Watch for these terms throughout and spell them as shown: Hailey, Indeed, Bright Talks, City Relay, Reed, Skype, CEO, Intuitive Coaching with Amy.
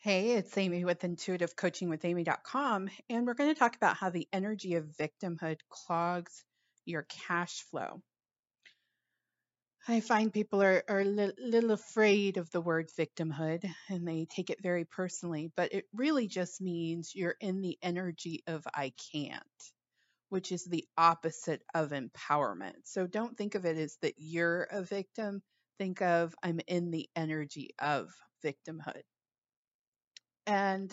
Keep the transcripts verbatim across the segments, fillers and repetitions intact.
Hey, it's Amy with Intuitive Coaching with Amy dot com, and we're going to talk about how the energy of victimhood clogs your cash flow. I find people are, are a li- little afraid of the word victimhood, and they take it very personally, but it really just means you're in the energy of I can't, which is the opposite of empowerment. So don't think of it as that you're a victim. Think of I'm in the energy of victimhood. And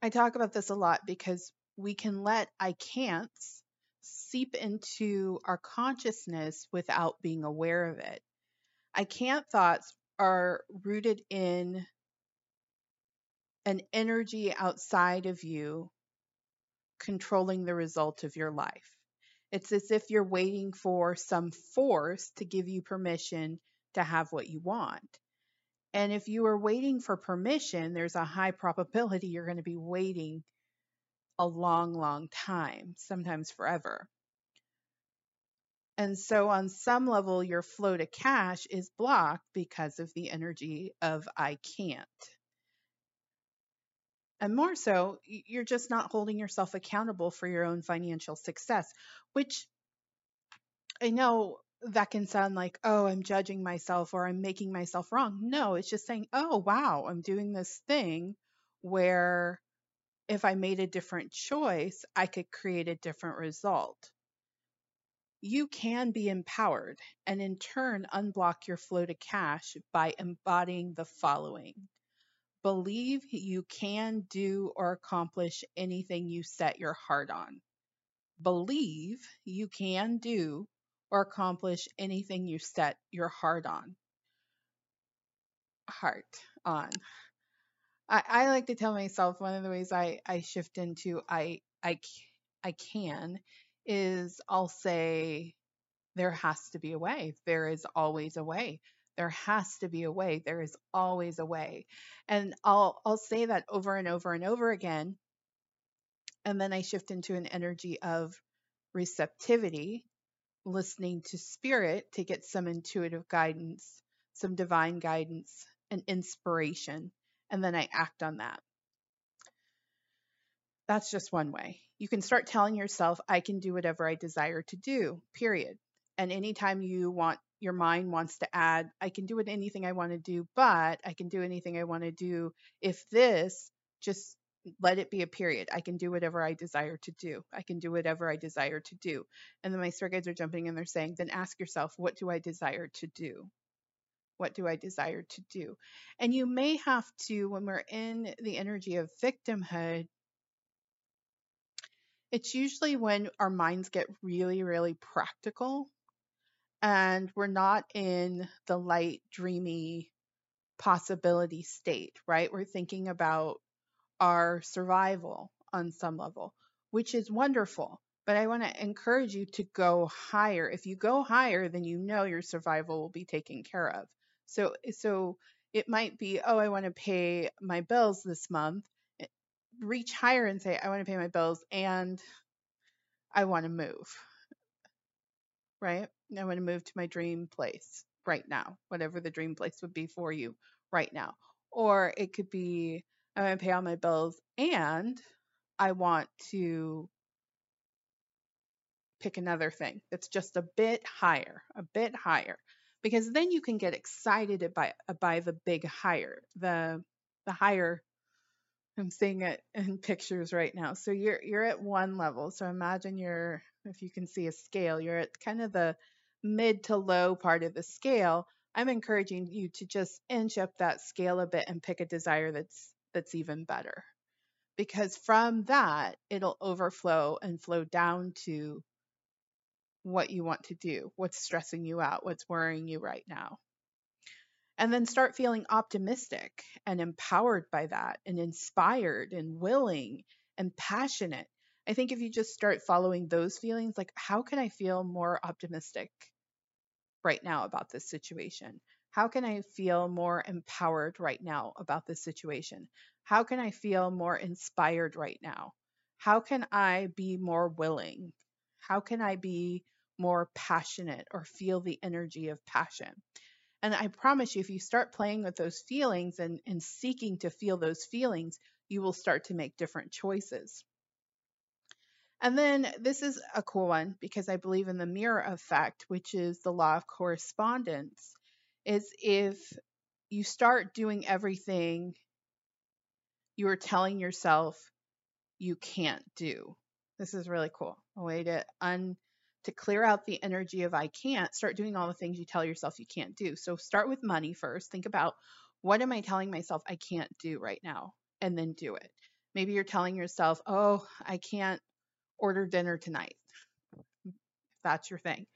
I talk about this a lot because we can let I can'ts seep into our consciousness without being aware of it. I can't thoughts are rooted in an energy outside of you controlling the result of your life. It's as if you're waiting for some force to give you permission to have what you want. And if you are waiting for permission, there's a high probability you're going to be waiting a long, long time, sometimes forever. And so on some level, your flow to cash is blocked because of the energy of I can't. And more so, you're just not holding yourself accountable for your own financial success, which I know that can sound like, oh, I'm judging myself or I'm making myself wrong. No, it's just saying, oh, wow, I'm doing this thing where if I made a different choice, I could create a different result. You can be empowered and in turn unblock your flow to cash by embodying the following. Believe you can do or accomplish anything you set your heart on. Believe you can do or accomplish anything you set your heart on. Heart on. I, I like to tell myself one of the ways I, I shift into I, I, I can is I'll say there has to be a way. There is always a way. There has to be a way. There is always a way. And I'll, I'll say that over and over and over again. And then I shift into an energy of receptivity, listening to spirit to get some intuitive guidance, some divine guidance and inspiration. And then I act on that. That's just one way. You can start telling yourself, I can do whatever I desire to do, period. And anytime you want, your mind wants to add, I can do anything I want to do, but I can do anything I want to do. If this, just let it be a period. I can do whatever I desire to do. I can do whatever I desire to do. And then my spirit guides are jumping in. They're saying, then ask yourself, what do I desire to do? What do I desire to do? And you may have to, when we're in the energy of victimhood, it's usually when our minds get really, really practical and we're not in the light, dreamy possibility state, right? We're thinking about our survival on some level, which is wonderful. But I want to encourage you to go higher. If you go higher, then you know your survival will be taken care of. So, so it might be, oh, I want to pay my bills this month. Reach higher and say, I want to pay my bills and I want to move, right? I want to move to my dream place right now, whatever the dream place would be for you right now. Or it could be, I'm going to pay all my bills and I want to pick another thing that's just a bit higher, a bit higher, because then you can get excited by, by the big higher, the, the higher. I'm seeing it in pictures right now. So you're, you're at one level. So imagine you're, if you can see a scale, you're at kind of the mid to low part of the scale. I'm encouraging you to just inch up that scale a bit and pick a desire that's, that's even better, because from that it'll overflow and flow down to what you want to do, what's stressing you out, what's worrying you right now. And then start feeling optimistic and empowered by that and inspired and willing and passionate. I think if you just start following those feelings, like, how can I feel more optimistic right now about this situation? How can I feel more empowered right now about this situation? How can I feel more inspired right now? How can I be more willing? How can I be more passionate or feel the energy of passion? And I promise you, if you start playing with those feelings and, and seeking to feel those feelings, you will start to make different choices. And then this is a cool one because I believe in the mirror effect, which is the law of correspondence, is if you start doing everything you are telling yourself you can't do. This is really cool. A way to un to clear out the energy of I can't, start doing all the things you tell yourself you can't do. So start with money first. Think about, what am I telling myself I can't do right now? And then do it. Maybe you're telling yourself, oh, I can't order dinner tonight. If that's your thing.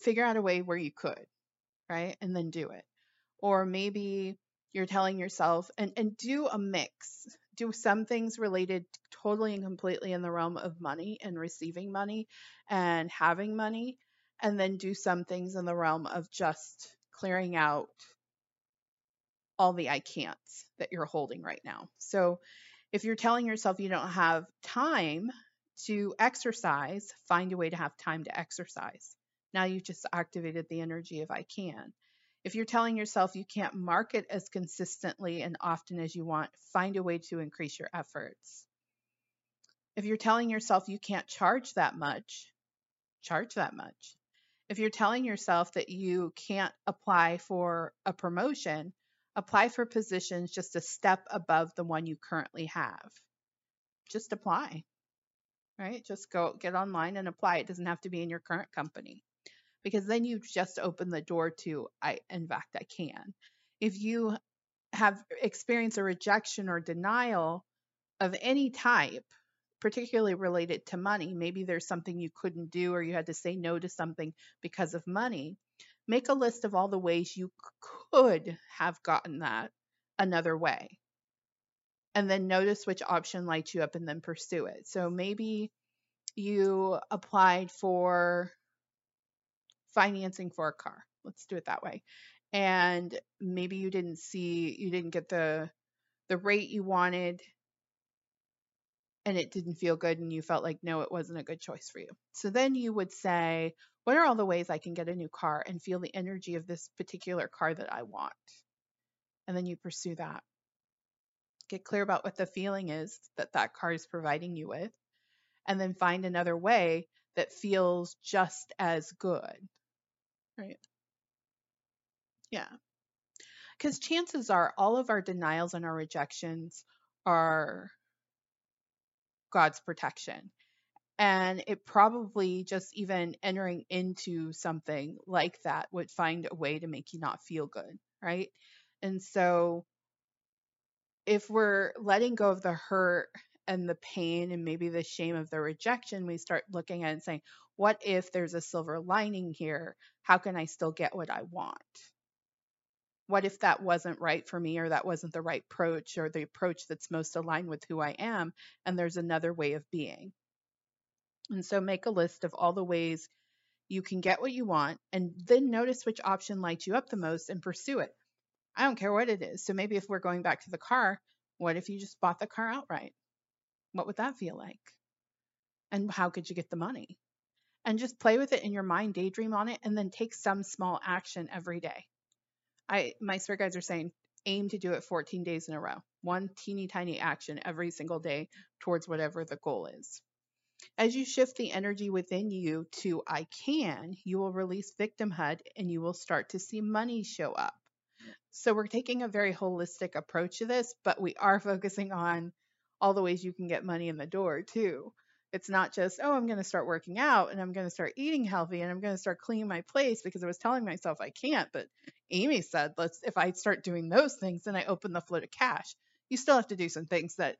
Figure out a way where you could, right? And then do it. Or maybe you're telling yourself, and, and do a mix. Do some things related totally and completely in the realm of money and receiving money and having money, and then do some things in the realm of just clearing out all the I can'ts that you're holding right now. So if you're telling yourself you don't have time to exercise, find a way to have time to exercise. Now you've just activated the energy of I can. If you're telling yourself you can't market as consistently and often as you want, find a way to increase your efforts. If you're telling yourself you can't charge that much, charge that much. If you're telling yourself that you can't apply for a promotion, apply for positions just a step above the one you currently have. Just apply, right? Just go get online and apply. It doesn't have to be in your current company. Because then you just open the door to, I, in fact, I can. If you have experienced a rejection or denial of any type, particularly related to money, maybe there's something you couldn't do or you had to say no to something because of money, make a list of all the ways you could have gotten that another way. And then notice which option lights you up and then pursue it. So maybe you applied for financing for a car. Let's do it that way. And maybe you didn't see, you didn't get the the rate you wanted and it didn't feel good and you felt like, no, it wasn't a good choice for you. So then you would say, what are all the ways I can get a new car and feel the energy of this particular car that I want? And then you pursue that. Get clear about what the feeling is that that car is providing you with, and then find another way that feels just as good. Right. Yeah. Because chances are all of our denials and our rejections are God's protection. And it probably just even entering into something like that would find a way to make you not feel good. Right. And so if we're letting go of the hurt and the pain and maybe the shame of the rejection, we start looking at it and saying, what if there's a silver lining here? How can I still get what I want? What if that wasn't right for me, or that wasn't the right approach, or the approach that's most aligned with who I am, and there's another way of being? And so make a list of all the ways you can get what you want, and then notice which option lights you up the most and pursue it. I don't care what it is. So maybe if we're going back to the car, what if you just bought the car outright? What would that feel like? And how could you get the money? And just play with it in your mind, daydream on it, and then take some small action every day. I, my spirit guides are saying, aim to do it fourteen days in a row. One teeny tiny action every single day towards whatever the goal is. As you shift the energy within you to I can, you will release victimhood and you will start to see money show up. So we're taking a very holistic approach to this, but we are focusing on all the ways you can get money in the door too. It's not just, oh, I'm going to start working out and I'm going to start eating healthy and I'm going to start cleaning my place because I was telling myself I can't, but Amy said, let's, if I start doing those things, then I open the flow to cash. You still have to do some things that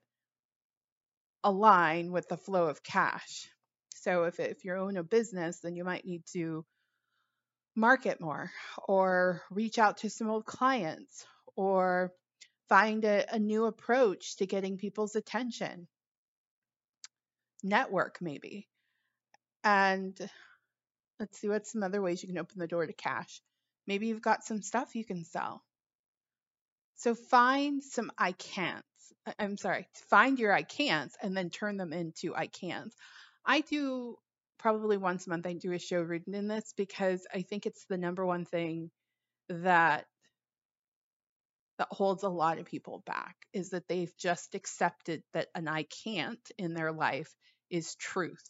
align with the flow of cash. So if, if you own a business, then you might need to market more or reach out to some old clients or find a, a new approach to getting people's attention. Network, maybe. And let's see what some other ways you can open the door to cash. Maybe you've got some stuff you can sell. So find some I can'ts. I'm sorry, find your I can'ts and then turn them into I can'ts. I do probably once a month, I do a show written in this because I think it's the number one thing that that holds a lot of people back is that they've just accepted that an I can't in their life is truth.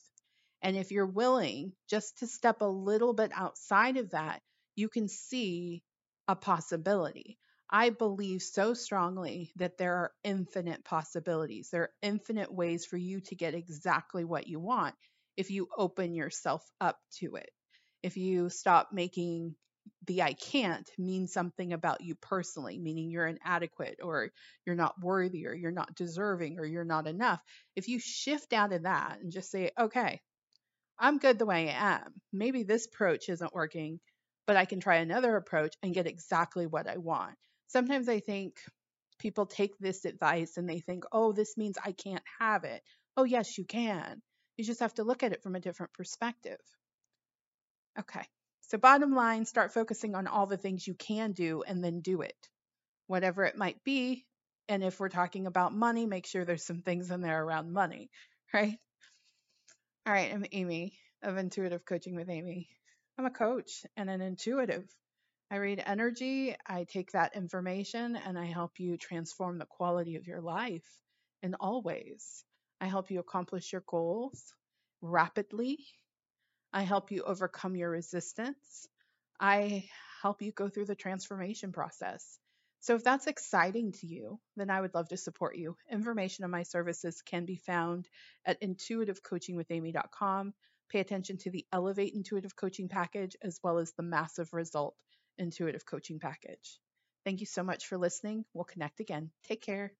And if you're willing just to step a little bit outside of that, you can see a possibility. I believe so strongly that there are infinite possibilities. There are infinite ways for you to get exactly what you want if you open yourself up to it. If you stop making the I can't mean something about you personally, meaning you're inadequate or you're not worthy or you're not deserving or you're not enough. If you shift out of that and just say, okay, I'm good the way I am. Maybe this approach isn't working, but I can try another approach and get exactly what I want. Sometimes I think people take this advice and they think, oh, this means I can't have it. Oh, yes, you can. You just have to look at it from a different perspective. Okay, so bottom line, start focusing on all the things you can do and then do it, whatever it might be. And if we're talking about money, make sure there's some things in there around money, right? All right, I'm Amy of Intuitive Coaching with Amy. I'm a coach and an intuitive. I read energy, I take that information, and I help you transform the quality of your life in all ways. I help you accomplish your goals rapidly. I help you overcome your resistance. I help you go through the transformation process. So if that's exciting to you, then I would love to support you. Information on my services can be found at intuitive coaching with amy dot com. Pay attention to the Elevate Intuitive Coaching Package as well as the Massive Result Intuitive Coaching Package. Thank you so much for listening. We'll connect again. Take care.